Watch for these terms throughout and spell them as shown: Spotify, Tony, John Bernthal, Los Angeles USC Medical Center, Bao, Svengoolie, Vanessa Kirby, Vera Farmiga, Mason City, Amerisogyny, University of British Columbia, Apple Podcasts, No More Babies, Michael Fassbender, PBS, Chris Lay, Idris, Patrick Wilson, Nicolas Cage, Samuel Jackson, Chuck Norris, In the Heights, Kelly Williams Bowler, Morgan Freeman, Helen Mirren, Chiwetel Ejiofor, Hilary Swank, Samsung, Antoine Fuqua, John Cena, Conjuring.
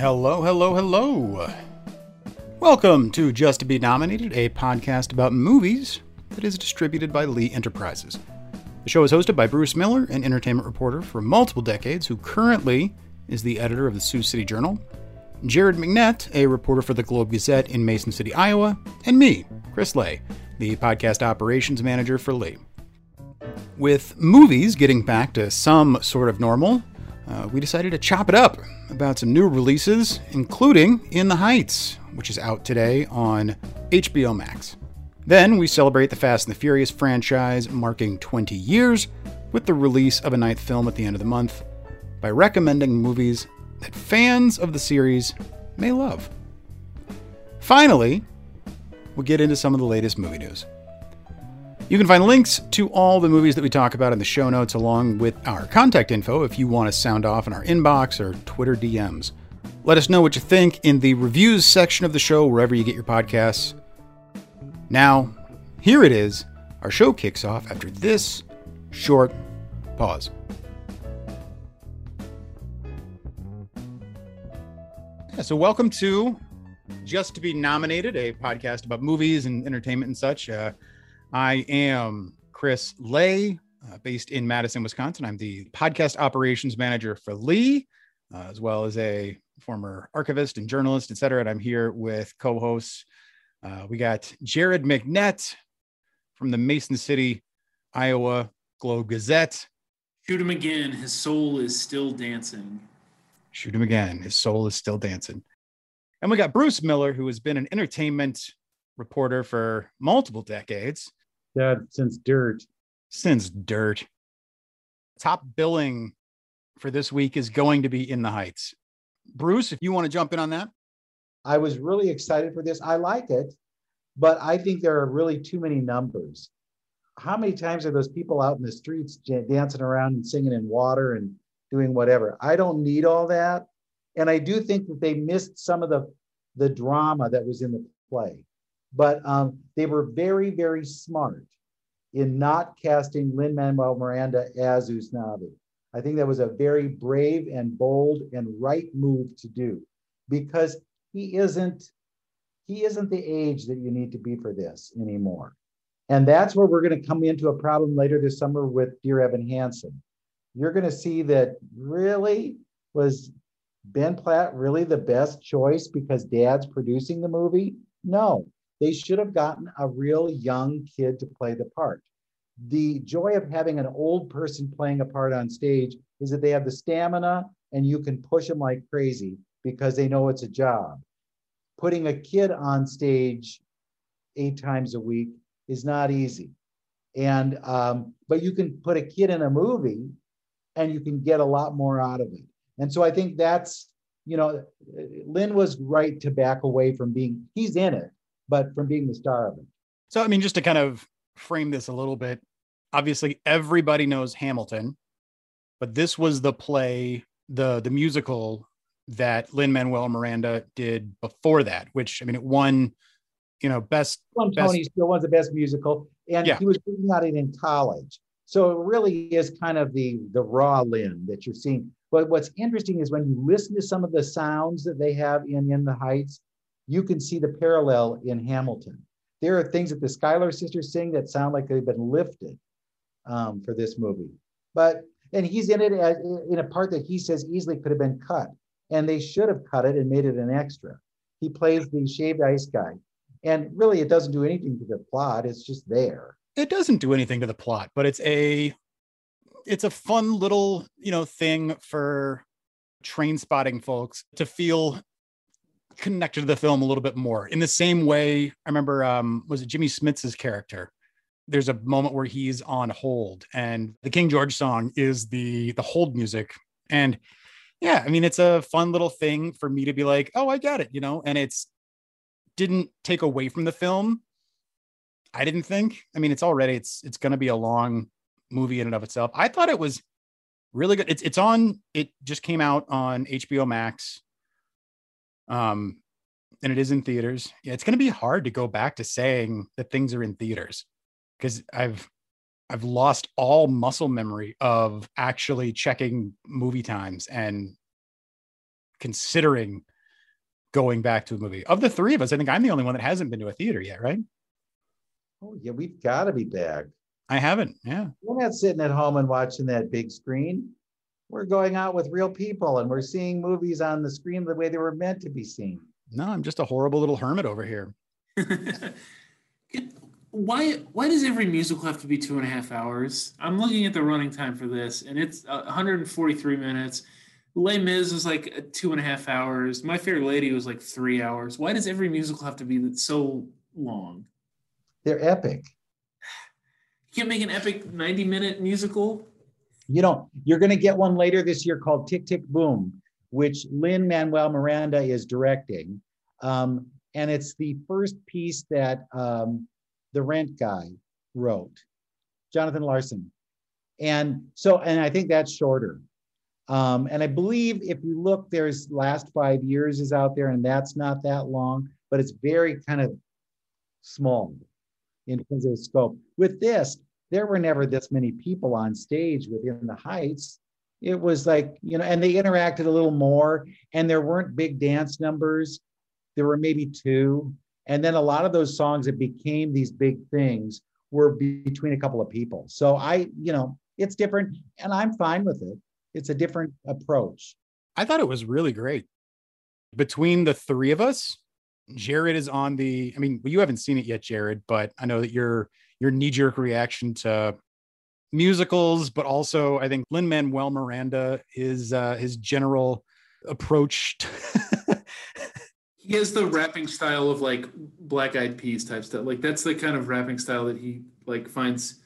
Hello, hello, hello. Welcome to Just to Be Nominated, a podcast about movies that is distributed by Lee Enterprises. The show is hosted by Bruce Miller, an entertainment reporter for multiple decades who currently is the editor of the Sioux City Journal, Jared McNett, a reporter for the Globe Gazette in Mason City, Iowa, and me, Chris Lay, the podcast operations manager for Lee. With movies getting back to some sort of normal, we decided to chop it up about some new releases, including In the Heights, which is out today on HBO Max. Then we celebrate the Fast and the Furious franchise, marking 20 years with the release of a ninth film at the end of the month by recommending movies that fans of the series may love. Finally, we'll get into some of the latest movie news. You can find links to all the movies that we talk about in the show notes, along with our contact info if you want to sound off in our inbox or Twitter DMs. Let us know what you think in the reviews section of the show, wherever you get your podcasts. Now, here it is. Our show kicks off after this short pause. Yeah, so welcome to Just to Be Nominated, a podcast about movies and entertainment and such. I am Chris Lay, based in Madison, Wisconsin. I'm the podcast operations manager for Lee, as well as a former archivist and journalist, et cetera. And I'm here with co-hosts. We got Jared McNett from the Mason City, Iowa Globe Gazette. Shoot him again. His soul is still dancing. Shoot him again. His soul is still dancing. And we got Bruce Miller, who has been an entertainment reporter for multiple decades. Yeah, since dirt. Top billing for this week is going to be In the Heights. Bruce, if you want to jump in on that. I was really excited for this. I like it, but I think there are really too many numbers. How many times are those people out in the streets dancing around and singing in water and doing whatever? I don't need all that. And I do think that they missed some of the drama that was in the play. But they were very, very smart in not casting Lin-Manuel Miranda as Usnavi. I think that was a very brave and bold and right move to do, because he isn't the age that you need to be for this anymore. And that's where we're going to come into a problem later this summer with Dear Evan Hansen. You're going to see that, really, was Ben Platt really the best choice because dad's producing the movie? No. They should have gotten a real young kid to play the part. The joy of having an old person playing a part on stage is that they have the stamina and you can push them like crazy because they know it's a job. Putting a kid on stage 8 times a week is not easy. And but you can put a kid in a movie and you can get a lot more out of it. And so I think that's, Lynn was right to back away from being, he's in it, but from being the star of it. So, just to kind of frame this a little bit, obviously everybody knows Hamilton, but this was the play, the musical that Lin-Manuel Miranda did before that, which, it won, Tony, still won the best musical, and yeah. He was doing it in college. So it really is kind of the raw Lin that you're seeing. But what's interesting is when you listen to some of the sounds that they have in the Heights, you can see the parallel in Hamilton. There are things that the Schuyler sisters sing that sound like they've been lifted for this movie. And he's in it in a part that he says easily could have been cut. And they should have cut it and made it an extra. He plays the shaved ice guy. And really, it doesn't do anything to the plot. It's just there. It doesn't do anything to the plot, but it's a fun little, thing for train spotting folks to feel connected to the film a little bit more. In the same way, I remember, was it Jimmy Smits's character? There's a moment where he's on hold and the King George song is the hold music. And yeah, it's a fun little thing for me to be like, oh, I got it, and it's didn't take away from the film. I didn't think, it's going to be a long movie in and of itself. I thought it was really good. It just came out on HBO Max. And it is in theaters. Yeah, it's going to be hard to go back to saying that things are in theaters because I've lost all muscle memory of actually checking movie times and considering going back to a movie. Of the three of us, I think I'm the only one that hasn't been to a theater yet, right? Oh, yeah, we've got to be back. I haven't, yeah. We're not sitting at home and watching that big screen. We're going out with real people, and we're seeing movies on the screen the way they were meant to be seen. No, I'm just a horrible little hermit over here. Why does every musical have to be 2.5 hours? I'm looking at the running time for this, and it's 143 minutes. Les Mis was like 2.5 hours. My Fair Lady was like 3 hours. Why does every musical have to be so long? They're epic. You can't make an epic 90-minute musical? You don't. You're going to get one later this year called Tick, Tick, Boom, which Lin-Manuel Miranda is directing. And it's the first piece that the Rent guy wrote, Jonathan Larson. And I think that's shorter. And I believe if you look, there's Last 5 Years is out there, and that's not that long, but it's very kind of small in terms of scope. With this, there were never this many people on stage within the Heights. It was like, and they interacted a little more, and there weren't big dance numbers. There were maybe two. And then a lot of those songs that became these big things were between a couple of people. So it's different, and I'm fine with it. It's a different approach. I thought it was really great. Between the three of us, Jared is on the, you haven't seen it yet, Jared, but I know that your knee-jerk reaction to musicals, but also I think Lin-Manuel Miranda is his general approach. He has the rapping style of like Black Eyed Peas type stuff. Like that's the kind of rapping style that he like finds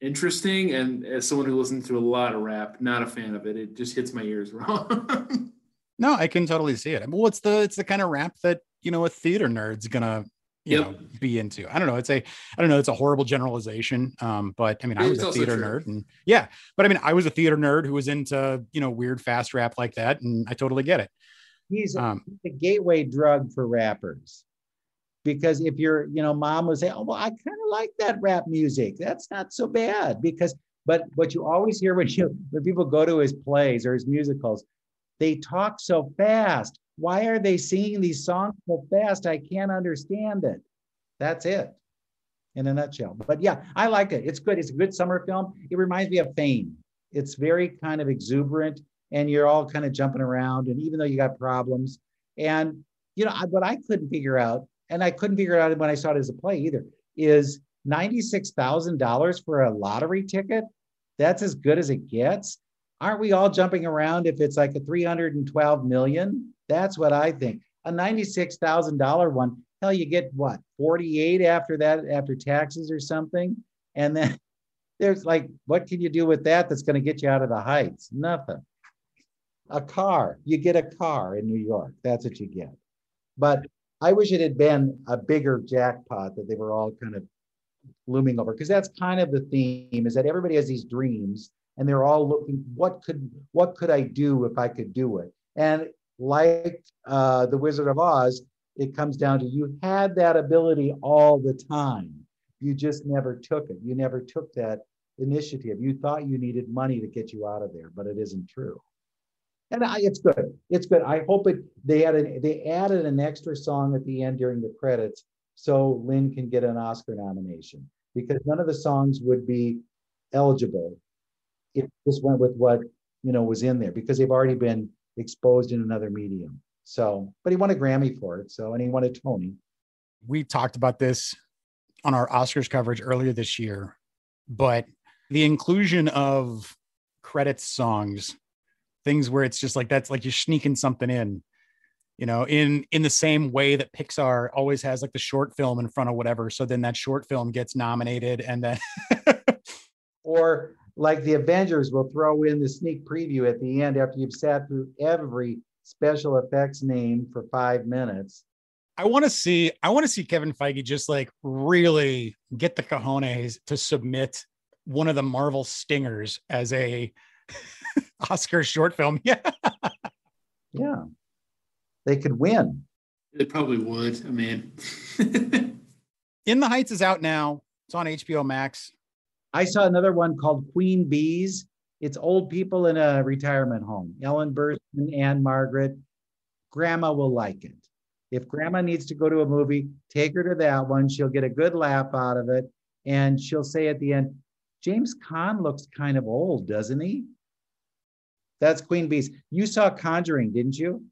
interesting, and as someone who listens to a lot of rap, not a fan of it. It just hits my ears wrong. No, I can totally see it. Well, it's the kind of rap that a theater nerd's gonna know be into. I don't know. It's a horrible generalization. But I was a theater nerd, and yeah. But I was a theater nerd who was into weird fast rap like that, and I totally get it. He's the gateway drug for rappers. Because if your, mom would say, oh, well, I kind of like that rap music. That's not so bad. But what you always hear when people go to his plays or his musicals, they talk so fast. Why are they singing these songs so fast? I can't understand it. That's it in a nutshell. But yeah, I liked it. It's good. It's a good summer film. It reminds me of Fame. It's very kind of exuberant, and you're all kind of jumping around. And even though you got problems, and what I couldn't figure out, and I couldn't figure it out when I saw it as a play either, is $96,000 for a lottery ticket? That's as good as it gets? Aren't we all jumping around if it's like a $312 million? That's what I think. A $96,000 one, hell, you get what, 48 after that, after taxes or something? And then there's like, what can you do with that that's going to get you out of the Heights? Nothing. A car. You get a car in New York. That's what you get. But I wish it had been a bigger jackpot that they were all kind of looming over, because that's kind of the theme, is that everybody has these dreams and they're all looking, what could I do if I could do it? And like The Wizard of Oz, it comes down to, you had that ability all the time. You just never took it. You never took that initiative. You thought you needed money to get you out of there, but it isn't true. And it's good. It's good. I hope they added an extra song at the end during the credits so Lin can get an Oscar nomination, because none of the songs would be eligible if this went with what was in there, because they've already been exposed in another medium. So, but he won a Grammy for it. So, and he won a Tony. We talked about this on our Oscars coverage earlier this year, but the inclusion of credits songs, things where it's just like, that's like you're sneaking something in, in the same way that Pixar always has like the short film in front of whatever. So then that short film gets nominated, and then. Or like the Avengers will throw in the sneak preview at the end after you've sat through every special effects name for 5 minutes. I want to see Kevin Feige just like really get the cojones to submit one of the Marvel stingers as a Oscar short film. Yeah. Yeah. They could win. They probably would. In the Heights is out now. It's on HBO Max. I saw another one called Queen Bees. It's old people in a retirement home. Ellen Burstyn, Anne Margaret, Grandma will like it. If grandma needs to go to a movie, take her to that one. She'll get a good laugh out of it. And she'll say at the end, James Caan looks kind of old, doesn't he? That's Queen Bee's. You saw Conjuring, didn't you?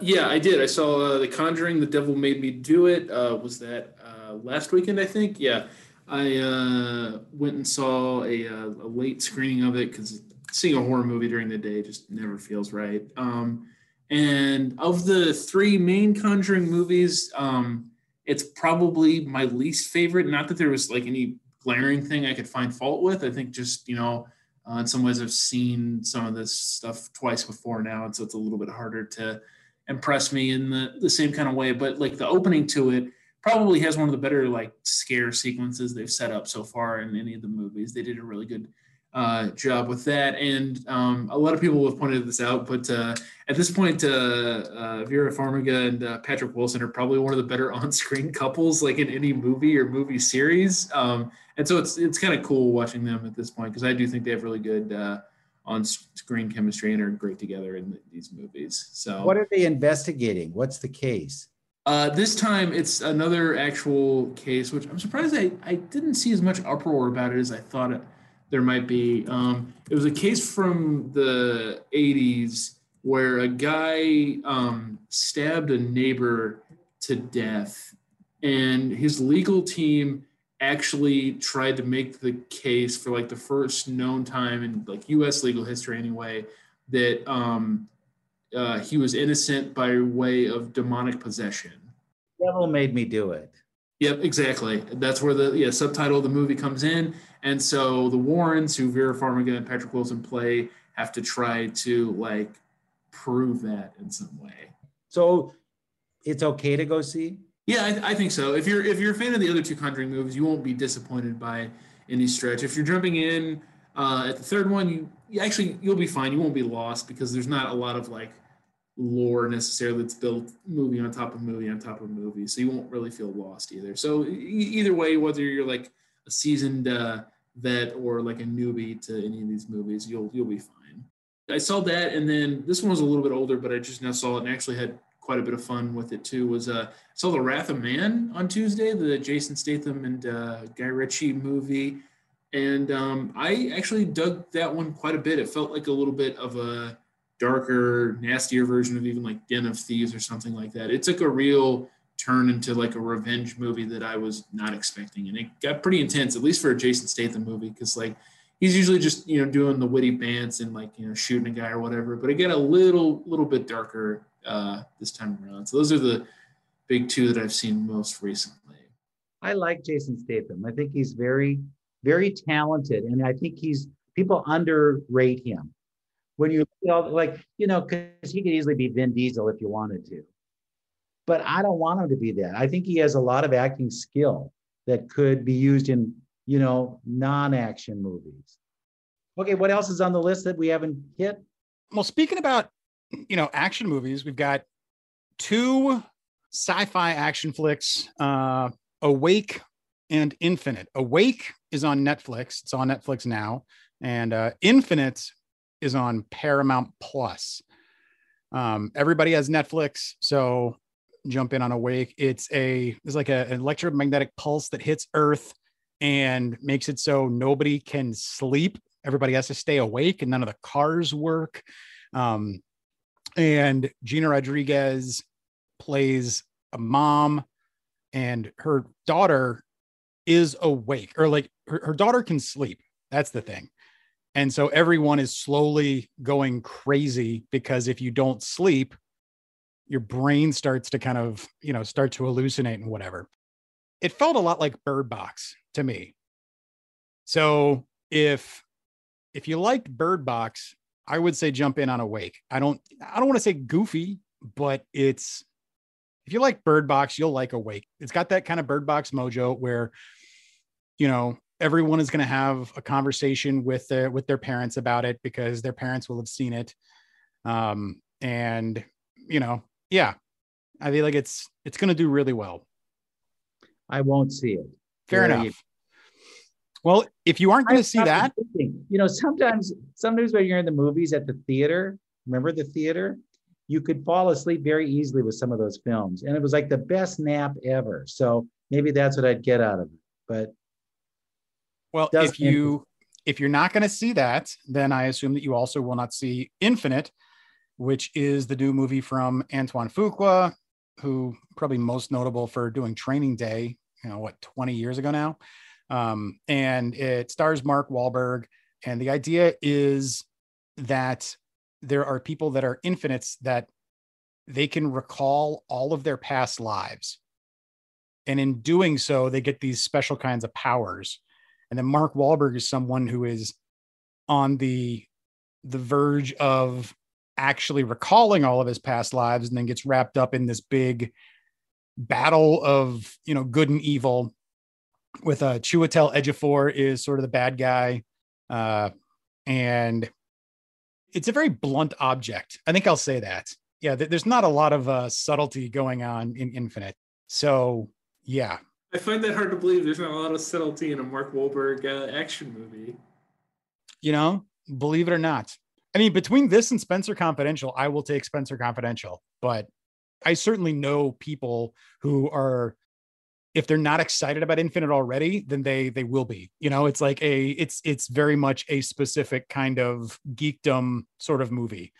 Yeah, I did. I saw The Conjuring, The Devil Made Me Do It. Was that last weekend, I think? Yeah. I went and saw a late screening of it because seeing a horror movie during the day just never feels right. And of the three main Conjuring movies, it's probably my least favorite. Not that there was like any glaring thing I could find fault with. I think just, you know, in some ways I've seen some of this stuff twice before now. And so it's a little bit harder to impress me in the same kind of way. But like the opening to it probably has one of the better like scare sequences they've set up so far in any of the movies. They did a really good job with that. And a lot of people have pointed this out, but at this point, Vera Farmiga and Patrick Wilson are probably one of the better on-screen couples like in any movie or movie series. And so it's kind of cool watching them at this point because I do think they have really good on-screen chemistry and are great together in these movies. So what are they investigating? What's the case? This time it's another actual case, which I'm surprised I didn't see as much uproar about it as I thought there might be. It was a case from the 80s where a guy stabbed a neighbor to death, and his legal team actually tried to make the case for like the first known time in like US legal history anyway, that he was innocent by way of demonic possession. Devil Made Me Do It. Yep, exactly. That's where the subtitle of the movie comes in. And so the Warrens, who Vera Farmiga and Patrick Wilson play, have to try to like prove that in some way. So it's okay to go see? Yeah, I think so. If you're a fan of the other two Conjuring movies, you won't be disappointed by any stretch. If you're jumping in at the third one, you'll be fine. You won't be lost because there's not a lot of like lore necessarily that's built movie on top of movie on top of movie. So you won't really feel lost either. So either way, whether you're like a seasoned vet or like a newbie to any of these movies, you'll be fine. I saw that, and then this one was a little bit older, but I just now saw it and actually had quite a bit of fun with it too. Was I saw The Wrath of Man on Tuesday, the Jason Statham and Guy Ritchie movie. And I actually dug that one quite a bit. It felt like a little bit of a darker, nastier version of even like Den of Thieves or something like that. It took a real turn into like a revenge movie that I was not expecting. And it got pretty intense, at least for a Jason Statham movie, because like he's usually just, you know, doing the witty bants and like, you know, shooting a guy or whatever. But it got a little bit darker this time around. So those are the big two that I've seen most recently. I like Jason Statham. I think he's very, very talented. And I think people underrate him. When you like, you know, because he could easily be Vin Diesel if you wanted to. But I don't want him to be that. I think he has a lot of acting skill that could be used in, you know, non-action movies. Okay, what else is on the list that we haven't hit? Well, speaking about, you know, action movies, we've got two sci-fi action flicks, Awake and Infinite. Awake is on Netflix. It's on Netflix now. And Infinite is on Paramount Plus. Everybody has Netflix, so jump in on Awake. It's like an electromagnetic pulse that hits Earth and makes it so nobody can sleep. Everybody has to stay awake and none of the cars work. And Gina Rodriguez plays a mom, and her daughter is awake, or like her daughter can sleep. That's the thing. And so everyone is slowly going crazy because if you don't sleep, your brain starts to kind of, you know, start to hallucinate and whatever. It felt a lot like Bird Box to me. So if you liked Bird Box, I would say jump in on Awake. I don't want to say goofy, but it's, if you like Bird Box, you'll like Awake. It's got that kind of Bird Box mojo where, you know, everyone is going to have a conversation with their parents about it because their parents will have seen it. And, you know, yeah, I feel like it's going to do really well. I won't see it. Fair enough. Well, if you aren't going to see that, you know, sometimes when you're in the movies at the theater, remember the theater, you could fall asleep very easily with some of those films. And it was like the best nap ever. So maybe that's what I'd get out of it. But well, if you're not going to see that, then I assume that you also will not see Infinite, which is the new movie from Antoine Fuqua, who probably most notable for doing Training Day, 20 years ago now. And it stars Mark Wahlberg. And the idea is that there are people that are infinites that they can recall all of their past lives. And in doing so, they get these special kinds of powers. And then Mark Wahlberg is someone who is on the verge of actually recalling all of his past lives, and then gets wrapped up in this big battle of, good and evil, with Chiwetel Ejiofor is sort of the bad guy. And it's a very blunt object. I think I'll say that. Yeah. There's not a lot of subtlety going on in Infinite. So yeah. I find that hard to believe. There's not a lot of subtlety in a Mark Wahlberg action movie. Believe it or not. I mean, between this and Spenser Confidential, I will take Spenser Confidential, but I certainly know people who are, if they're not excited about Infinite already, then they will be, it's like it's very much a specific kind of geekdom sort of movie.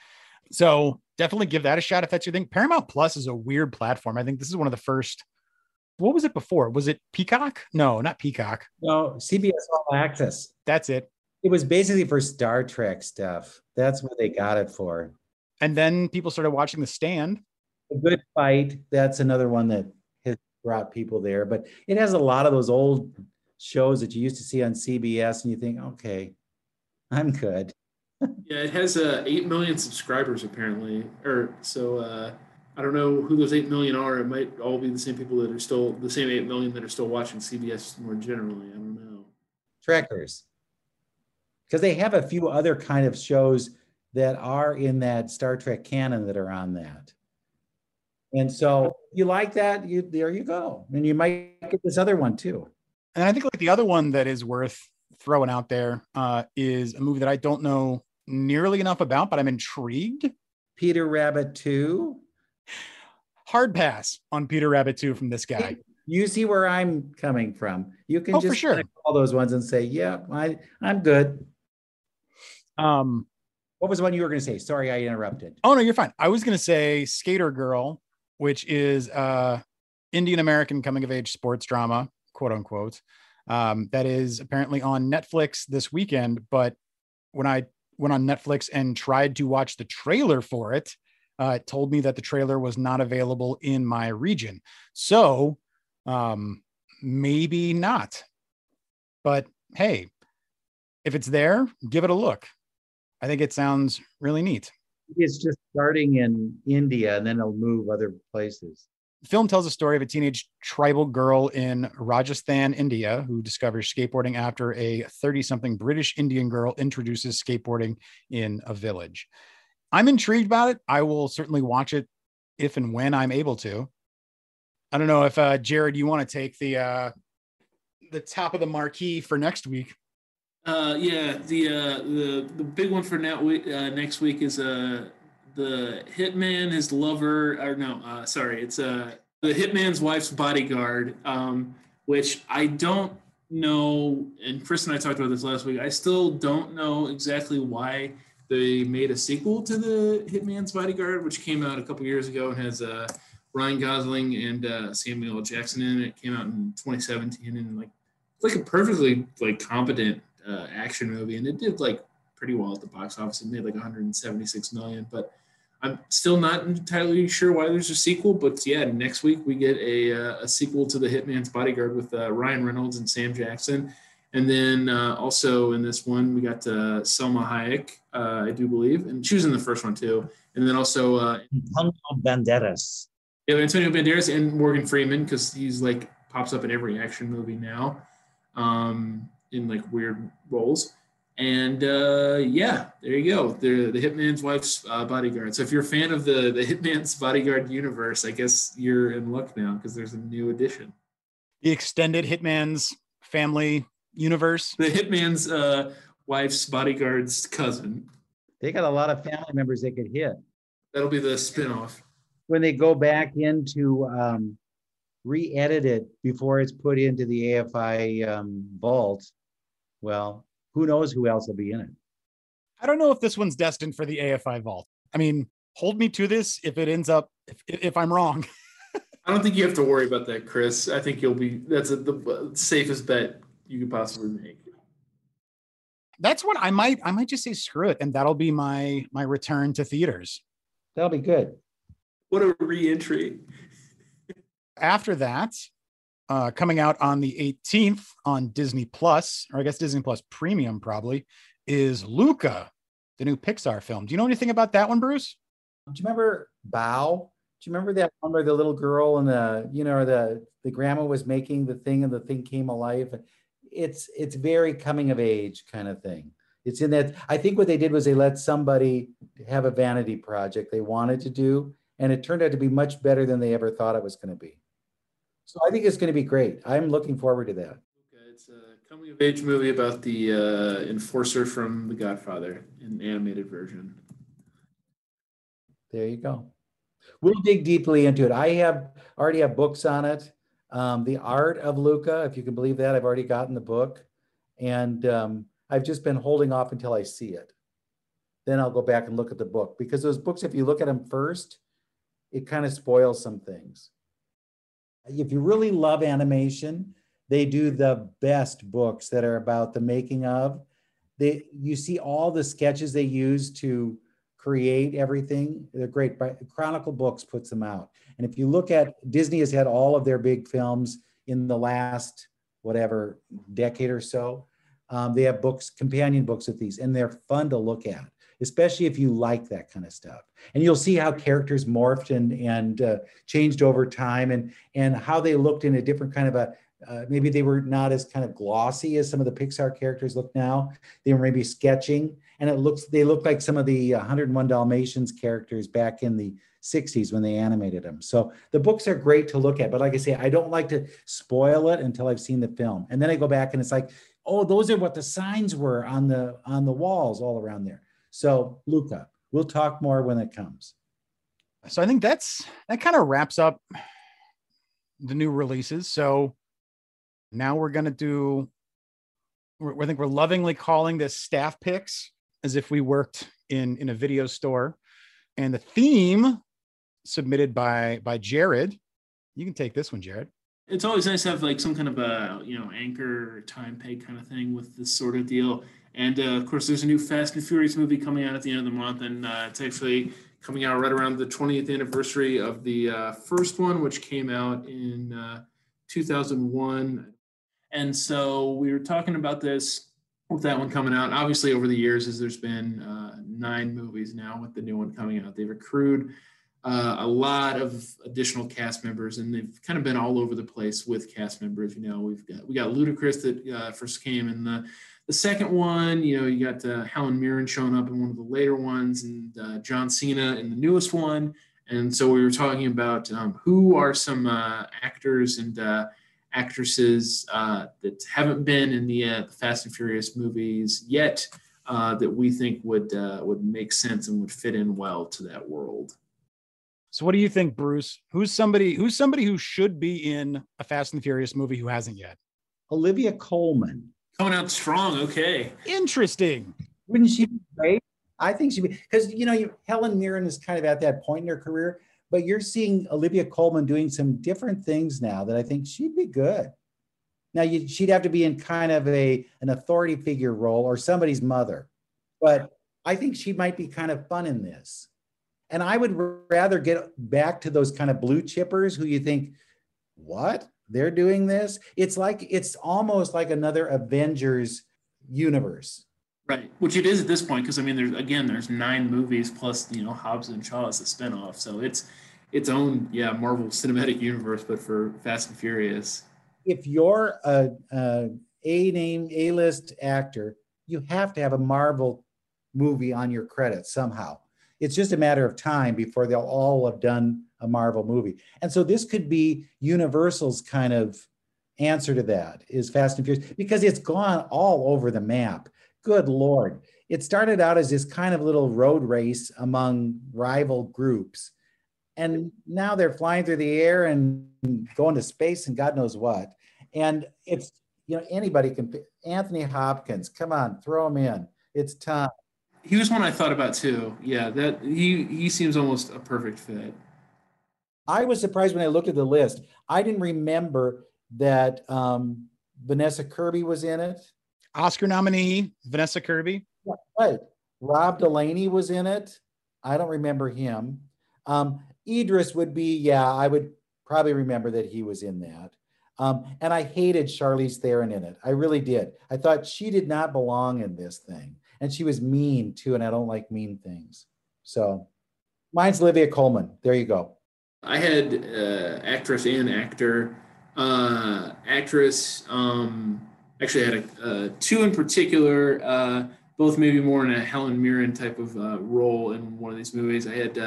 So definitely give that a shot if that's your thing. Paramount Plus is a weird platform. I think this is one of the first. What was it before? Was it Peacock? No, not Peacock. No, CBS All Access. That's it. It was basically for Star Trek stuff. That's what they got it for. And then people started watching The Stand. The Good Fight. That's another one that has brought people there. But it has a lot of those old shows that you used to see on CBS, and you think, okay, I'm good. Yeah, it has 8 million subscribers, apparently. I don't know who those 8 million are. It might all be the same people that are still, the same 8 million that are still watching CBS more generally. I don't know. Trekkers. Because they have a few other kind of shows that are in that Star Trek canon that are on that. And so you like that, there you go. And you might get this other one too. And I think like the other one that is worth throwing out there is a movie that I don't know nearly enough about, but I'm intrigued. Peter Rabbit 2. Hard pass on Peter Rabbit 2 from this guy. You see where I'm coming from. You can just sure. All those ones and say, yeah, I'm good. What was the one you were going to say? Sorry, I interrupted. Oh, no, you're fine. I was going to say Skater Girl, which is Indian-American coming-of-age sports drama, quote unquote, that is apparently on Netflix this weekend. But when I went on Netflix and tried to watch the trailer for it, it told me that the trailer was not available in my region. So maybe not. But hey, if it's there, give it a look. I think it sounds really neat. It's just starting in India, and then it'll move other places. The film tells the story of a teenage tribal girl in Rajasthan, India, who discovers skateboarding after a 30-something British Indian girl introduces skateboarding in a village. I'm intrigued about it. I will certainly watch it if and when I'm able to. I don't know if, Jared, you want to take the top of the marquee for next week. The big one for next week is the Hitman, his lover, or no, sorry, it's the Hitman's Wife's Bodyguard, which I don't know, and Chris and I talked about this last week, I still don't know exactly why they made a sequel to the Hitman's Bodyguard, which came out a couple years ago and has Ryan Gosling and Samuel Jackson in it. It came out in 2017 and like a perfectly competent action movie, and it did pretty well at the box office. It made $176 million, but I'm still not entirely sure why there's a sequel. But yeah, next week we get a sequel to the Hitman's Bodyguard with Ryan Reynolds and Sam Jackson, and then also in this one we got Selma Hayek, I do believe, and she was in the first one too, and then also Antonio Banderas and Morgan Freeman, because he's pops up in every action movie now. In weird roles. And there you go. The Hitman's Wife's Bodyguard. So if you're a fan of the Hitman's Bodyguard universe, I guess you're in luck now, because there's a new edition. The extended Hitman's family universe. The Hitman's Wife's Bodyguard's cousin. They got a lot of family members they could hit. That'll be the spinoff. When they go back into re-edit it before it's put into the AFI vault, well, who knows who else will be in it? I don't know if this one's destined for the AFI vault. I mean, hold me to this if it ends up, if I'm wrong. I don't think you have to worry about that, Chris. I think you'll be, that's the safest bet you could possibly make. That's what I might just say, screw it. And that'll be my return to theaters. That'll be good. What a re-entry. After that, coming out on the 18th on Disney Plus, or I guess Disney Plus Premium probably, is Luca, the new Pixar film. Do you know anything about that one, Bruce? Do you remember Bao? Do you remember that one where the little girl and the grandma was making the thing and the thing came alive? It's very coming of age kind of thing. It's in that, I think what they did was they let somebody have a vanity project they wanted to do, and it turned out to be much better than they ever thought it was going to be. So I think it's going to be great. I'm looking forward to that. It's a coming of age movie about the enforcer from The Godfather in an animated version. There you go. We'll dig deeply into it. I already have books on it. The Art of Luca, if you can believe that, I've already gotten the book. And I've just been holding off until I see it. Then I'll go back and look at the book, because those books, if you look at them first, it kind of spoils some things. If you really love animation, they do the best books that are about the making of. You see all the sketches they use to create everything. They're great. Chronicle Books puts them out. And if you look at, Disney has had all of their big films in the last, whatever, decade or so. They have books, companion books with these, and they're fun to look at, especially if you like that kind of stuff. And you'll see how characters morphed and changed over time, and how they looked in a different kind of maybe they were not as kind of glossy as some of the Pixar characters look now. They were maybe sketching, and they look like some of the 101 Dalmatians characters back in the 60s when they animated them. So the books are great to look at, but like I say, I don't like to spoil it until I've seen the film. And then I go back and it's like, oh, those are what the signs were on the walls all around there. So Luca, we'll talk more when it comes. So I think that kind of wraps up the new releases. So now we're going to do, I think we're lovingly calling this staff picks, as if we worked in a video store. And the theme submitted by Jared, you can take this one, Jared. It's always nice to have like some kind of a, anchor or time peg kind of thing with this sort of deal. And of course, there's a new Fast and Furious movie coming out at the end of the month. And it's actually coming out right around the 20th anniversary of the first one, which came out in 2001. And so we were talking about this with that one coming out. Obviously, over the years, as there's been 9 movies now with the new one coming out, they've accrued a lot of additional cast members, and they've kind of been all over the place with cast members. We got Ludacris that first came in the second one. You got Helen Mirren showing up in one of the later ones, and John Cena in the newest one. And so we were talking about who are some actors and actresses that haven't been in the Fast and Furious movies yet that we think would make sense and would fit in well to that world. So what do you think, Bruce? Who's somebody who should be in a Fast and Furious movie who hasn't yet? Olivia Colman. Coming out strong, okay. Interesting. Wouldn't she be great? I think she'd be, because Helen Mirren is kind of at that point in her career, but you're seeing Olivia Colman doing some different things now that I think she'd be good. Now she'd have to be in kind of an authority figure role or somebody's mother, but I think she might be kind of fun in this. And I would rather get back to those kind of blue chippers who you think, what? They're doing this? It's almost like another Avengers universe. Right, which it is at this point, because I mean, there's 9 movies plus Hobbs and Shaw is a spinoff, so it's its own Marvel Cinematic Universe, but for Fast and Furious. If you're A-list actor, you have to have a Marvel movie on your credits somehow. It's just a matter of time before they'll all have done a Marvel movie, and so this could be Universal's kind of answer to that is Fast and Furious, because it's gone all over the map. Good Lord. it started out as this kind of little road race among rival groups. And now they're flying through the air and going to space and God knows what. And it's, you know, anybody can, Anthony Hopkins, come on, throw him in. It's time. He was one I thought about too. Yeah, that he seems almost a perfect fit. I was surprised when I looked at the list. I didn't remember that Vanessa Kirby was in it. Oscar nominee, Vanessa Kirby. Yeah, right. Rob Delaney was in it. I don't remember him. Idris would be, yeah, I would probably remember that he was in that. And I hated Charlize Theron in it. I really did. I thought she did not belong in this thing. And she was mean too, and I don't like mean things. So mine's Olivia Colman. There you go. I had actress and actor. Actress, actually I had two in particular, both maybe more in a Helen Mirren type of role in one of these movies. I had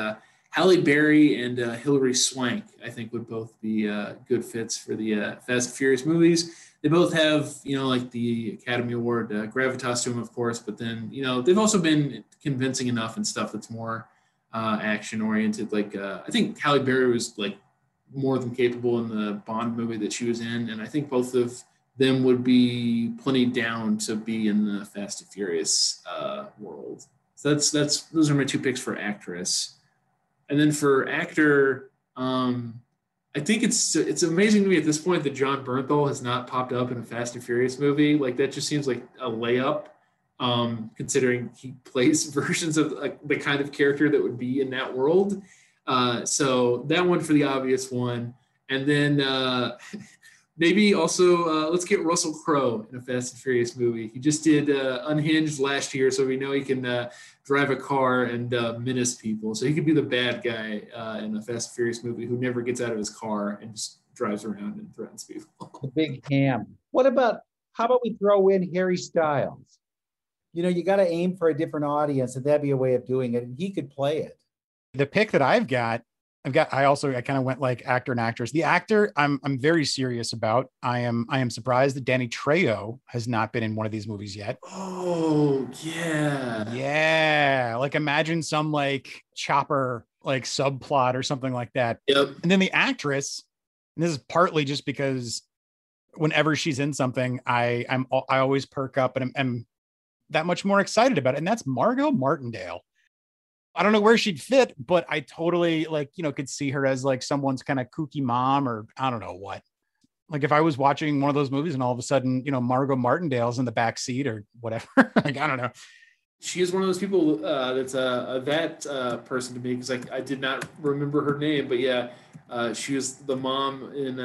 Halle Berry and Hilary Swank, I think would both be good fits for the Fast and Furious movies. They both have, you know, like the Academy Award gravitas to them, of course, but then, you know, they've also been convincing enough and stuff that's more action-oriented. Like, I think Halle Berry was, like, more than capable in the Bond movie that she was in, and I think both of them would be plenty down to be in the Fast and Furious world. So that's those are my two picks for actress. And then for actor, I think it's amazing to me at this point that John Bernthal has not popped up in a Fast and Furious movie. Like that just seems like a layup, considering he plays versions of like the kind of character that would be in that world. So that one for the obvious one. And then maybe also let's get Russell Crowe in a Fast and Furious movie. He just did Unhinged last year, so we know he can drive a car and menace people. So he could be the bad guy in a Fast and Furious movie who never gets out of his car and just drives around and threatens people. The big ham. How about we throw in Harry Styles? You know, you got to aim for a different audience, and that'd be a way of doing it. And he could play it. The pick that I kind of went like actor and actress. The actor I'm very serious about. I am surprised that Danny Trejo has not been in one of these movies yet. Oh yeah. Yeah. Like imagine some like chopper, like subplot or something like that. Yep. And then the actress, and this is partly just because whenever she's in something, I always perk up and I'm that much more excited about it. And that's Margot Martindale. I don't know where she'd fit, but I totally like, you know, could see her as like someone's kind of kooky mom or I don't know what. Like if I was watching one of those movies and all of a sudden, you know, Margot Martindale's in the back seat or whatever, like, I don't know. She is one of those people that's that person to me because like, I did not remember her name, but yeah, she was the mom in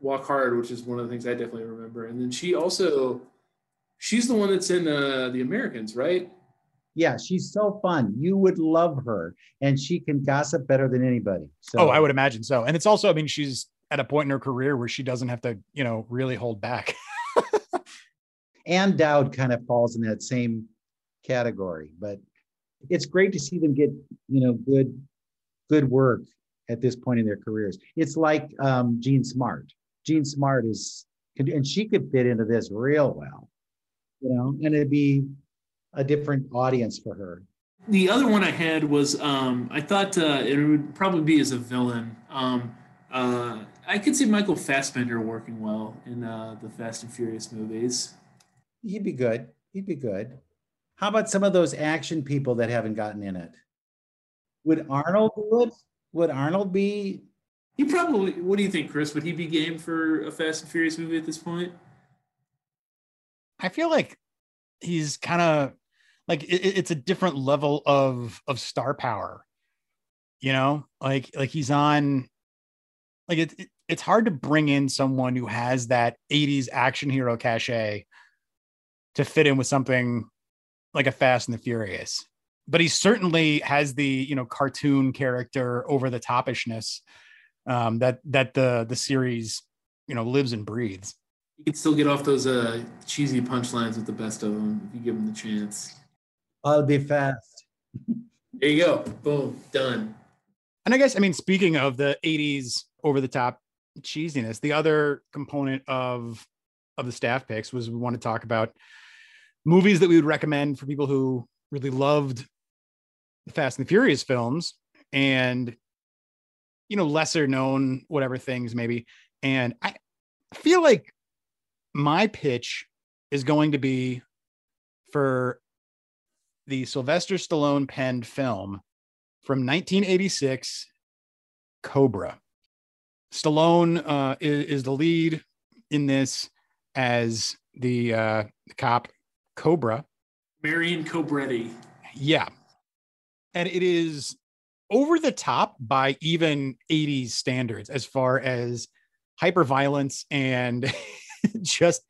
Walk Hard, which is one of the things I definitely remember. And then she's the one that's in The Americans, right? Yeah, she's so fun. You would love her, and she can gossip better than anybody. So. Oh, I would imagine so. And it's also, I mean, she's at a point in her career where she doesn't have to, you know, really hold back. Ann Dowd kind of falls in that same category, but it's great to see them get, you know, good work at this point in their careers. It's like Jean Smart. Jean Smart and she could fit into this real well, you know, and it'd be a different audience for her. The other one I had was, I thought it would probably be as a villain. I could see Michael Fassbender working well in the Fast and Furious movies. He'd be good. How about some of those action people that haven't gotten in it? Would Arnold do it? Would Arnold be? He probably, what do you think, Chris? Would he be game for a Fast and Furious movie at this point? I feel like he's kind of like it's a different level of star power, you know, like he's on like it's hard to bring in someone who has that 80s action hero cachet to fit in with something like a Fast and the Furious, but he certainly has the, you know, cartoon character over the topishness that the series, you know, lives and breathes. You can still get off those cheesy punchlines with the best of them if you give them the chance. I'll be fast. There you go. Boom. Done. And I guess, I mean, speaking of the 80s over-the-top cheesiness, the other component of the staff picks was we want to talk about movies that we would recommend for people who really loved the Fast and the Furious films and, you know, lesser known, whatever things maybe. And I feel like my pitch is going to be for the Sylvester Stallone penned film from 1986, Cobra. Stallone is the lead in this as the cop Cobra. Marion Cobretti. Yeah. And it is over the top by even 80s standards as far as hyperviolence and just,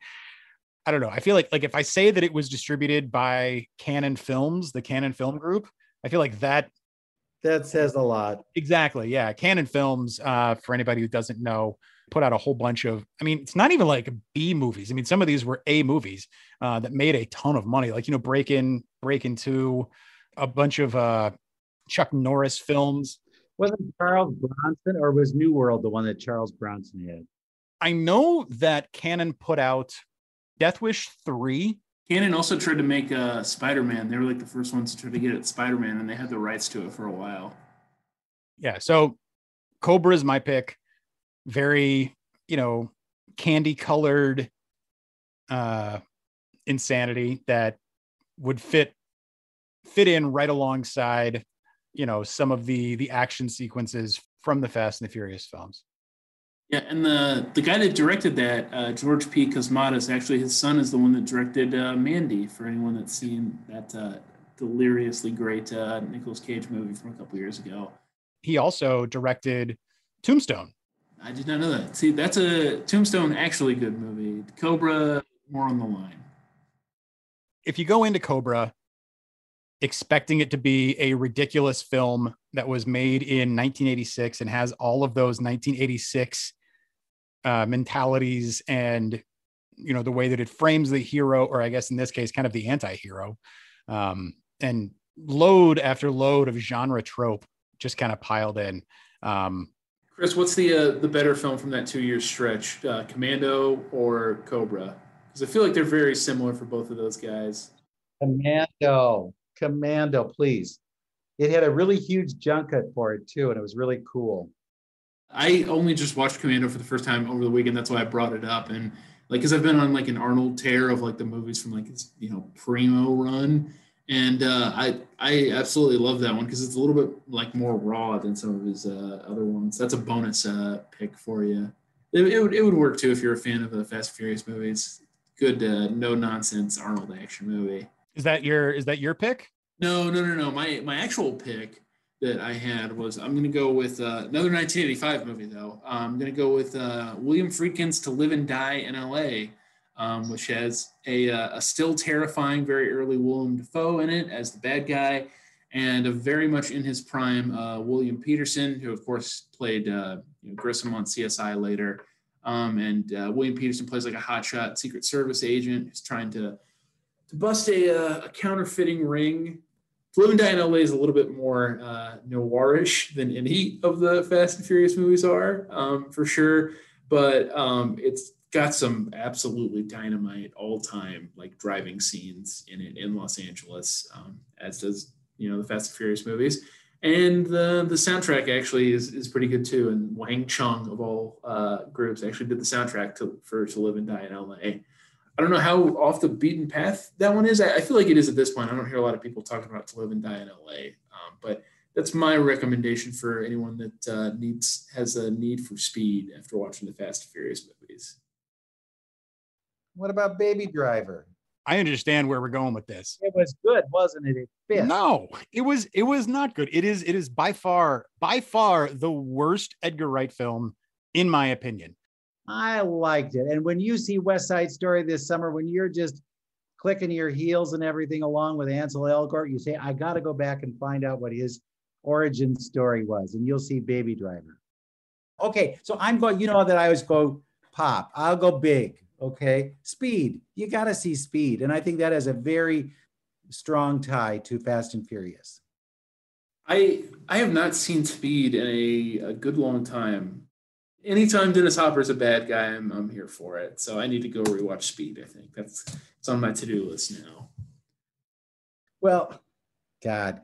I don't know. I feel like if I say that it was distributed by Cannon Films, the Cannon Film Group, I feel like that says a lot. Exactly. Yeah. Cannon Films, for anybody who doesn't know, put out a whole bunch of, I mean, it's not even like B movies. I mean, some of these were A movies that made a ton of money. Like, you know, Break Into, a bunch of Chuck Norris films. Wasn't Charles Bronson, or was New World the one that Charles Bronson had? I know that Cannon put out Death Wish 3. Cannon also tried to make Spider-Man. They were like the first ones to try to get at Spider-Man, and they had the rights to it for a while. Yeah, so Cobra is my pick. Very, you know, candy-colored insanity that would fit in right alongside, you know, some of the action sequences from the Fast and the Furious films. Yeah, and the guy that directed that, George P. Cosmatos, actually his son is the one that directed Mandy, for anyone that's seen that deliriously great Nicolas Cage movie from a couple years ago. He also directed Tombstone. I did not know that. See, that's a Tombstone, actually good movie. Cobra, more on the line. If you go into Cobra expecting it to be a ridiculous film that was made in 1986 and has all of those 1986 mentalities and, you know, the way that it frames the hero, or I guess in this case, kind of the anti-hero, and load after load of genre trope just kind of piled in. Chris, what's the better film from that 2-year stretch, Commando or Cobra? Because I feel like they're very similar for both of those guys. Commando, please. It had a really huge junk cut for it too, and it was really cool. I only just watched Commando for the first time over the weekend. That's why I brought it up. And like, because I've been on like an Arnold tear of like the movies from like his, you know, primo run. And I absolutely love that one because it's a little bit like more raw than some of his other ones. That's a bonus pick for you. It would work too if you're a fan of the Fast and Furious movies. Good, no nonsense Arnold action movie. Is that your pick? No. My actual pick that I had was, I'm gonna go with another 1985 movie though. I'm gonna go with William Friedkin's To Live and Die in L.A. Which has a still terrifying, very early Willem Dafoe in it as the bad guy, and a very much in his prime William Peterson, who of course played Grissom on CSI later. And William Peterson plays like a hotshot Secret Service agent who's trying to bust a counterfeiting ring. To Live and Die in L.A. is a little bit more noirish than any of the Fast and Furious movies are, for sure, but it's got some absolutely dynamite all-time like driving scenes in it in Los Angeles, as does, you know, the Fast and Furious movies. And the soundtrack actually is pretty good too. And Wang Chung of all groups actually did the soundtrack for To Live and Die in L.A. I don't know how off the beaten path that one is. I feel like it is at this point. I don't hear a lot of people talking about To Live and Die in L.A. But that's my recommendation for anyone that has a need for speed after watching the Fast and Furious movies. What about Baby Driver? I understand where we're going with this. It was good, wasn't it? It fit. No, it was not good. It is by far the worst Edgar Wright film, in my opinion. I liked it. And when you see West Side Story this summer, when you're just clicking your heels and everything along with Ansel Elgort, you say, I got to go back and find out what his origin story was. And you'll see Baby Driver. Okay, so I'm going, you know that I always go pop. I'll go big. Okay, Speed. You got to see Speed. And I think that has a very strong tie to Fast and Furious. I have not seen Speed in a good long time. Anytime Dennis Hopper's a bad guy, I'm here for it. So I need to go rewatch Speed, I think. That's on my to-do list now. Well, God,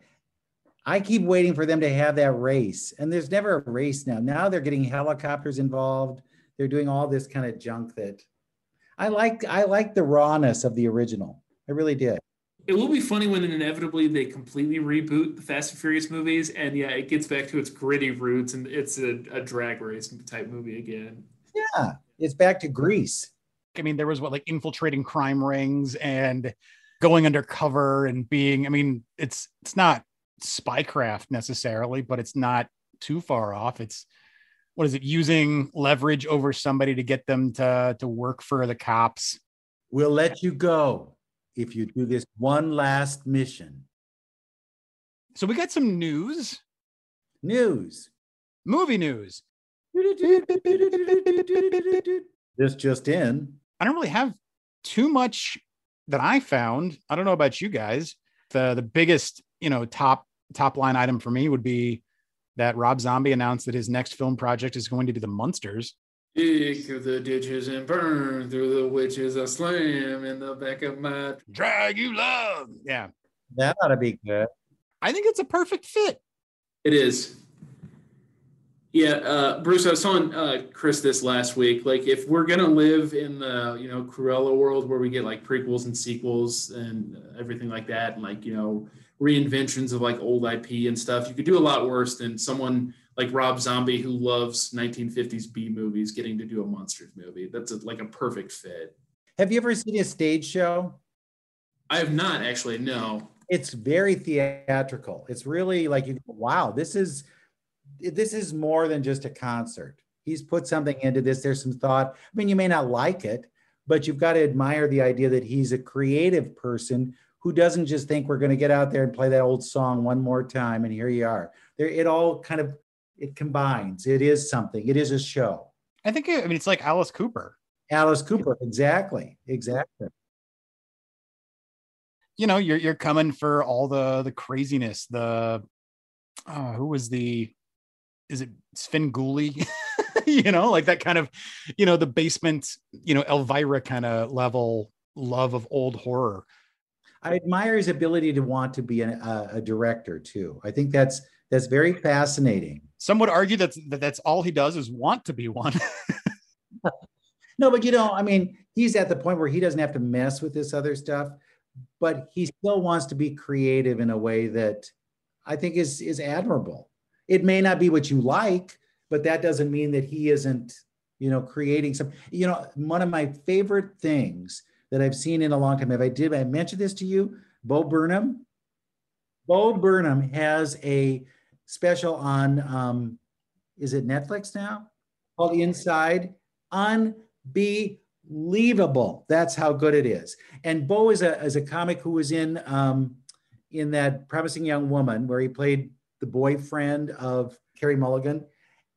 I keep waiting for them to have that race, and there's never a race now. Now they're getting helicopters involved. They're doing all this kind of junk that I like the rawness of the original. I really did. It will be funny when inevitably they completely reboot the Fast and Furious movies, and yeah, it gets back to its gritty roots, and it's a drag race type movie again. Yeah, it's back to Grease. I mean, there was what, like infiltrating crime rings and going undercover and being, I mean, it's not spycraft necessarily, but it's not too far off. It's, what is it, using leverage over somebody to get them to work for the cops. We'll let you go if you do this one last mission. So we got some news. Movie news. This just in. I don't really have too much that I found. I don't know about you guys. The biggest, you know, top line item for me would be that Rob Zombie announced that his next film project is going to be The Munsters. Dig through the ditches and burn through the witches. I slam in the back of my drag you love. Yeah. That ought to be good. I think it's a perfect fit. It is. Yeah, Bruce, I was telling Chris this last week, like if we're going to live in the, you know, Cruella world where we get like prequels and sequels and everything like that, and like, you know, reinventions of like old IP and stuff, you could do a lot worse than someone like Rob Zombie, who loves 1950s B movies, getting to do a Monsters movie. That's like a perfect fit. Have you ever seen a stage show? I have not, actually, no. It's very theatrical. It's really like, you, wow, this is more than just a concert. He's put something into this. There's some thought. I mean, you may not like it, but you've got to admire the idea that he's a creative person who doesn't just think we're going to get out there and play that old song one more time, and here you are. There, it all kind of, it combines. It is something. It is a show. I think, I mean, it's like Alice Cooper. Alice Cooper, exactly. Exactly. You know, you're coming for all the craziness. The, who was the, is it Svengoolie? You know, like that kind of, you know, the basement, you know, Elvira kind of level love of old horror. I admire his ability to want to be a director too. I think that's very fascinating. Some would argue that's all he does is want to be one. No, but you know, I mean, he's at the point where he doesn't have to mess with this other stuff, but he still wants to be creative in a way that I think is admirable. It may not be what you like, but that doesn't mean that he isn't, you know, creating some, you know, one of my favorite things that I've seen in a long time. Have I mentioned this to you? Bo Burnham. Bo Burnham has a special on, is it Netflix now? Called Inside. Unbelievable. That's how good it is. And Bo is a comic who was in that Promising Young Woman, where he played the boyfriend of Carey Mulligan.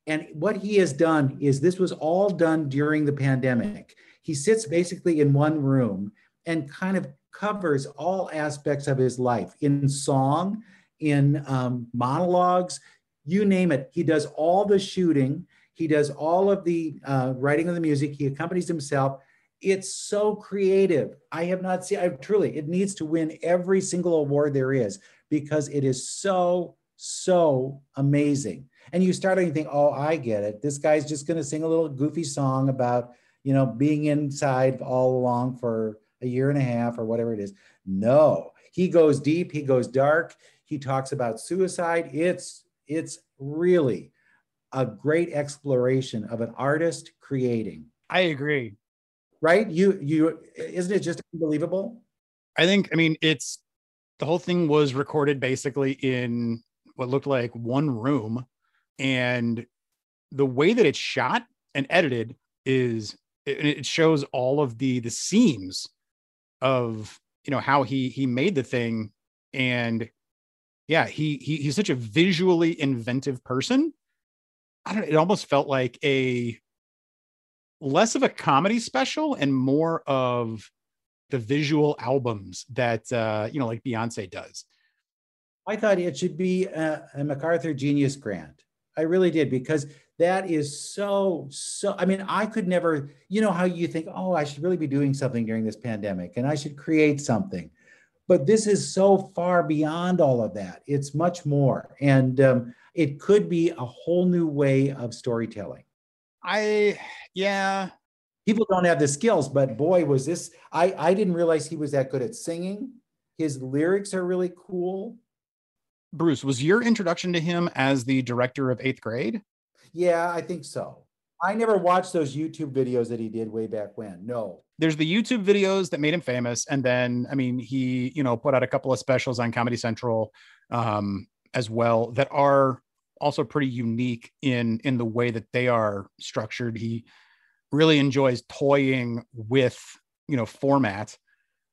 And what he has done is, this was all done during the pandemic. He sits basically in one room and kind of covers all aspects of his life in song, in monologues, you name it. He does all the shooting. He does all of the writing of the music. He accompanies himself. It's so creative. Truly, it needs to win every single award there is, because it is so amazing. And you start and you think, oh, I get it. This guy's just going to sing a little goofy song about, you know, being inside all along for a year and a half or whatever it is. No, he goes deep. He goes dark. He talks about suicide. It's really a great exploration of an artist creating. I agree. Right? You isn't it just unbelievable? I think, I mean, it's, the whole thing was recorded basically in what looked like one room, and the way that it's shot and edited is, it shows all of the seams of, you know, how he made the thing. And yeah, he's such a visually inventive person. I don't know, it almost felt like a less of a comedy special and more of the visual albums that, you know, like Beyonce does. I thought it should be a MacArthur Genius Grant. I really did, because that is so, I mean, I could never, you know how you think, oh, I should really be doing something during this pandemic and I should create something. But this is so far beyond all of that. It's much more. And it could be a whole new way of storytelling. Yeah. People don't have the skills, but boy, was this, I didn't realize he was that good at singing. His lyrics are really cool. Bruce, was your introduction to him as the director of Eighth Grade? Yeah, I think so. I never watched those YouTube videos that he did way back when. No. There's the YouTube videos that made him famous. And then, I mean, he, you know, put out a couple of specials on Comedy Central as well that are also pretty unique in the way that they are structured. He really enjoys toying with, you know, format.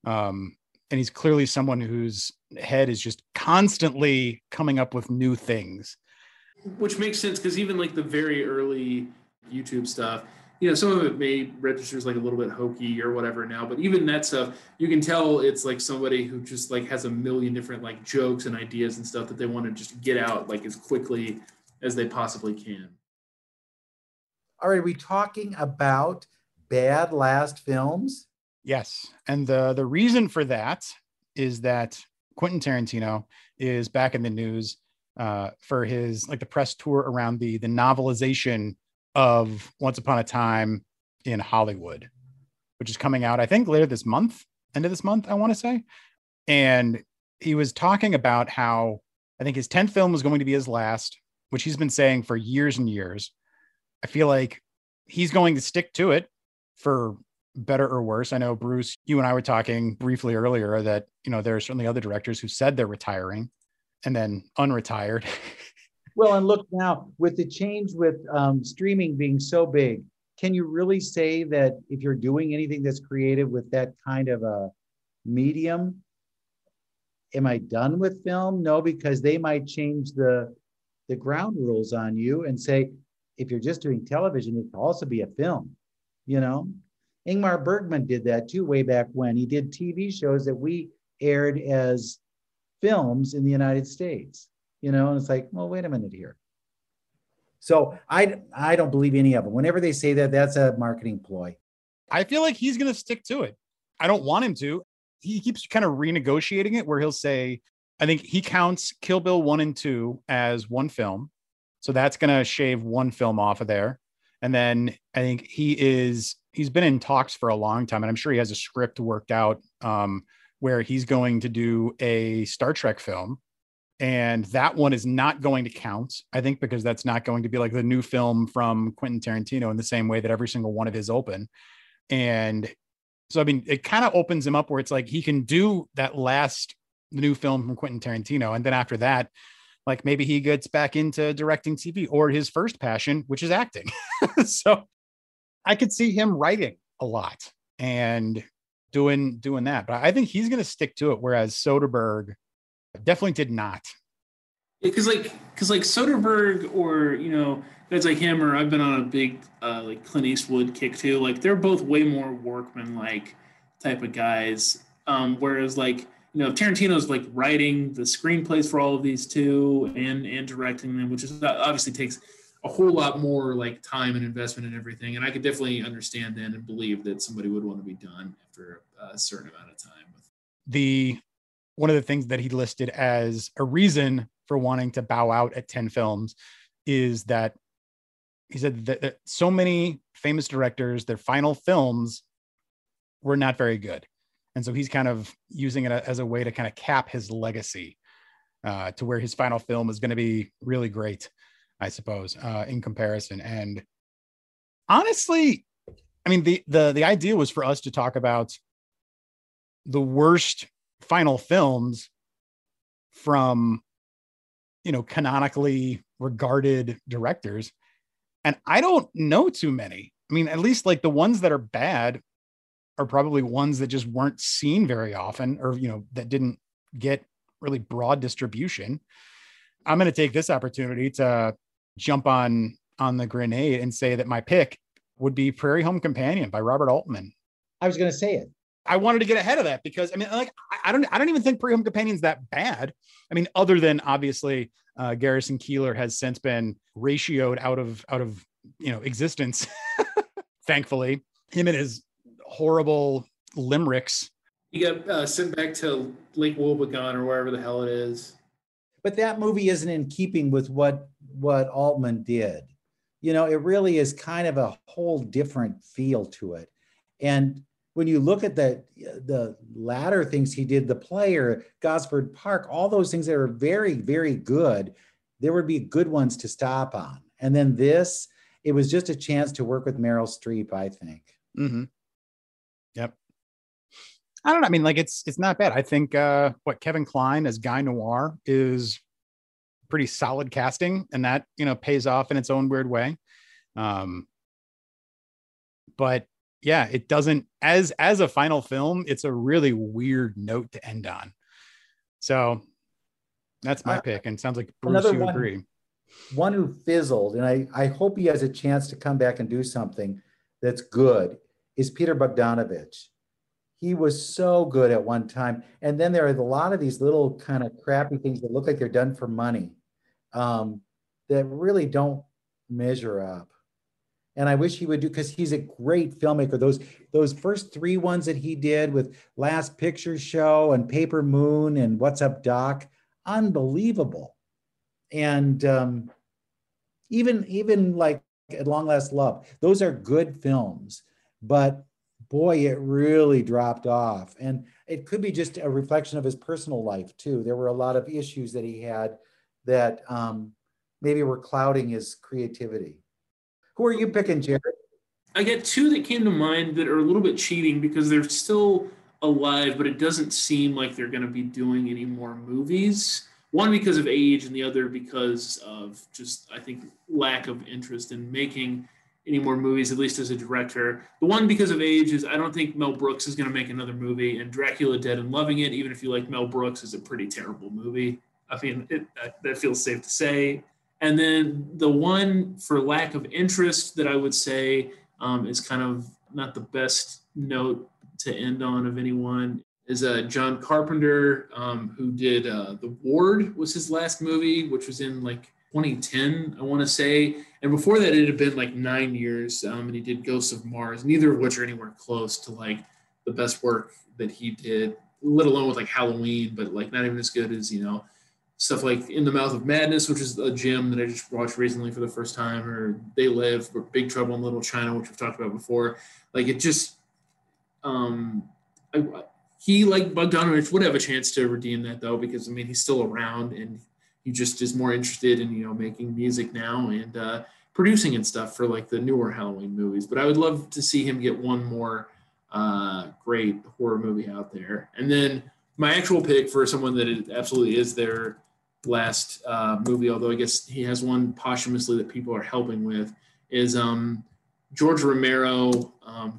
And he's clearly someone whose head is just constantly coming up with new things. Which makes sense, because even like the very early YouTube stuff, you know, some of it may register as like a little bit hokey or whatever now, but even that stuff, you can tell it's like somebody who just like has a million different like jokes and ideas and stuff that they want to just get out like as quickly as they possibly can. All right, are we talking about bad last films? Yes, and the reason for that is that Quentin Tarantino is back in the news for his like the press tour around the novelization of Once Upon a Time in Hollywood, which is coming out, I think, later this month, end of this month, I want to say. And he was talking about how I think his 10th film was going to be his last, which he's been saying for years and years. I feel like he's going to stick to it for better or worse. I know, Bruce, you and I were talking briefly earlier that, you know, there are certainly other directors who said they're retiring and then unretired. Well, and look now, with the change with streaming being so big, can you really say that if you're doing anything that's creative with that kind of a medium, am I done with film? No, because they might change the ground rules on you and say, if you're just doing television, it could also be a film, you know? Ingmar Bergman did that too way back when. He did TV shows that we aired as films in the United States. You know, and it's like, well, wait a minute here. So I don't believe any of them. Whenever they say that, that's a marketing ploy. I feel like he's going to stick to it. I don't want him to. He keeps kind of renegotiating it where he'll say, I think he counts Kill Bill 1 and 2 as one film. So that's going to shave one film off of there. And then I think he's been in talks for a long time, and I'm sure he has a script worked out where he's going to do a Star Trek film. And that one is not going to count, I think, because that's not going to be like the new film from Quentin Tarantino in the same way that every single one of his open. And so, I mean, it kind of opens him up where it's like he can do that last new film from Quentin Tarantino. And then after that, like maybe he gets back into directing TV or his first passion, which is acting. So I could see him writing a lot and doing that. But I think he's going to stick to it, whereas Soderbergh definitely did not. Because Soderbergh, or, you know, guys like him, or I've been on a big like Clint Eastwood kick too. Like they're both way more workman like type of guys. Whereas like, you know, Tarantino's like writing the screenplays for all of these too and directing them, which is obviously takes a whole lot more like time and investment and everything. And I could definitely understand that and believe that somebody would want to be done after a certain amount of time with One of the things that he listed as a reason for wanting to bow out at 10 films is that he said that so many famous directors, their final films were not very good. And so he's kind of using it as a way to kind of cap his legacy to where his final film is going to be really great, I suppose, in comparison. And honestly, I mean, the idea was for us to talk about the worst final films from, you know, canonically regarded directors. And I don't know too many. I mean, at least like the ones that are bad are probably ones that just weren't seen very often, or, you know, that didn't get really broad distribution. I'm going to take this opportunity to jump on the grenade and say that my pick would be Prairie Home Companion by Robert Altman. I was going to say it. I wanted to get ahead of that because, I mean, like, I don't even think Prairie Home Companion's that bad. I mean, other than obviously Garrison Keillor has since been ratioed out of, you know, existence. Thankfully, him and his horrible limericks. He got sent back to Lake Wobegon or wherever the hell it is. But that movie isn't in keeping with what Altman did. You know, it really is kind of a whole different feel to it. And when you look at the latter things he did, The Player, Gosford Park, all those things that are very, very good, there would be good ones to stop on. And then this, it was just a chance to work with Meryl Streep, I think. Mm-hmm. Yep. I don't know. I mean, like, it's not bad. I think what Kevin Kline as Guy Noir is pretty solid casting, and that, you know, pays off in its own weird way. But yeah, it doesn't, as a final film, it's a really weird note to end on. So that's my pick, and it sounds like Bruce, you agree. One who fizzled, and I hope he has a chance to come back and do something that's good, is Peter Bogdanovich. He was so good at one time. And then there are a lot of these little kind of crappy things that look like they're done for money, that really don't measure up. And I wish he would do, because he's a great filmmaker. Those first three ones that he did with Last Picture Show and Paper Moon and What's Up, Doc, unbelievable. And even like At Long Last Love, those are good films, but boy, it really dropped off. And it could be just a reflection of his personal life too. There were a lot of issues that he had that maybe were clouding his creativity. Who are you picking, Jared? I got two that came to mind that are a little bit cheating because they're still alive, but it doesn't seem like they're going to be doing any more movies. One because of age, and the other because of just, I think, lack of interest in making any more movies, at least as a director. The one because of age is I don't think Mel Brooks is going to make another movie, and Dracula Dead and Loving It, even if you like Mel Brooks, is a pretty terrible movie. I mean, that feels safe to say. And then the one for lack of interest that I would say is kind of not the best note to end on of anyone is John Carpenter, who did The Ward was his last movie, which was in like 2010, I want to say. And before that, it had been like 9 years, and he did Ghosts of Mars, neither of which are anywhere close to like the best work that he did, let alone with like Halloween, but like not even as good as, you know, stuff like In the Mouth of Madness, which is a gem that I just watched recently for the first time, or They Live, or Big Trouble in Little China, which we've talked about before. Like it just, he like Bogdanovich would have a chance to redeem that though, because I mean, he's still around and he just is more interested in, you know, making music now and producing and stuff for like the newer Halloween movies. But I would love to see him get one more great horror movie out there. And then my actual pick for someone that it absolutely is their last movie, although I guess he has one posthumously that people are helping with, is George Romero.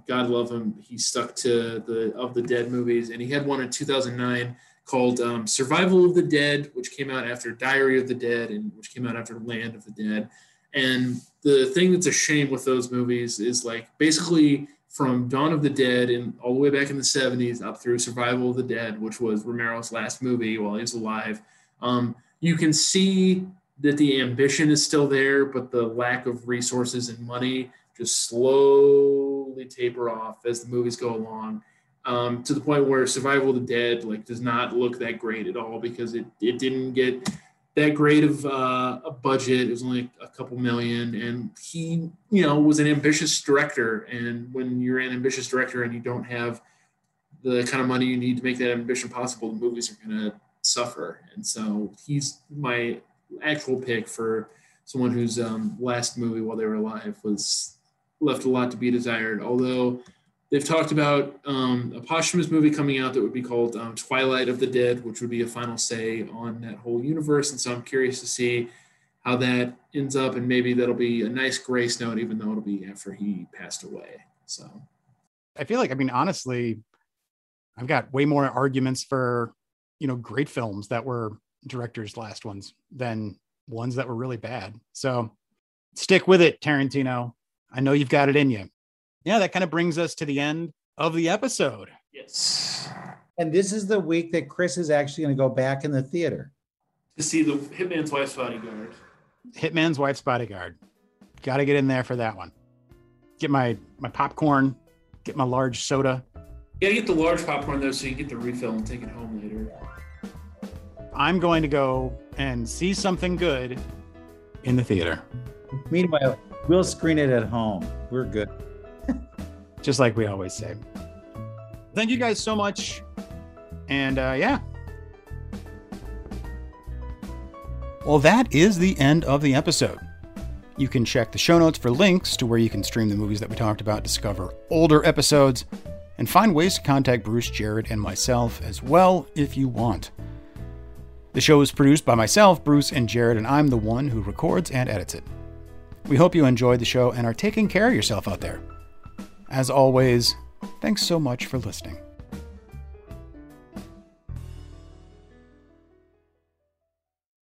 God love him. He stuck to the Of the Dead movies, and he had one in 2009 called Survival of the Dead, which came out after Diary of the Dead and which came out after Land of the Dead. And the thing that's a shame with those movies is like basically from Dawn of the Dead and all the way back in the 70s up through Survival of the Dead, which was Romero's last movie while he was alive, you can see that the ambition is still there, but the lack of resources and money just slowly taper off as the movies go along, to the point where Survival of the Dead like does not look that great at all because it didn't get that great of a budget. It was only a couple million, and he, you know, was an ambitious director. And when you're an ambitious director and you don't have the kind of money you need to make that ambition possible, the movies are going to suffer. And so he's my actual pick for someone whose last movie while they were alive was left a lot to be desired. Although they've talked about a posthumous movie coming out that would be called Twilight of the Dead, which would be a final say on that whole universe. And so I'm curious to see how that ends up, and maybe that'll be a nice grace note, even though it'll be after he passed away. So I feel like, I mean, honestly, I've got way more arguments for, you know, great films that were directors' last ones than ones that were really bad. So stick with it, Tarantino. I know you've got it in you. Yeah, that kind of brings us to the end of the episode. Yes. And this is the week that Chris is actually going to go back in the theater to see the Hitman's Wife's Bodyguard. Hitman's Wife's Bodyguard. Got to get in there for that one. Get my popcorn, get my large soda, You gotta get the large popcorn though, so you get the refill and take it home later. I'm going to go and see something good in the theater. Meanwhile, we'll screen it at home. We're good. Just like we always say. Thank you guys so much. And yeah. Well, that is the end of the episode. You can check the show notes for links to where you can stream the movies that we talked about, discover older episodes, and find ways to contact Bruce, Jared, and myself as well if you want. The show is produced by myself, Bruce, and Jared, and I'm the one who records and edits it. We hope you enjoyed the show and are taking care of yourself out there. As always, thanks so much for listening.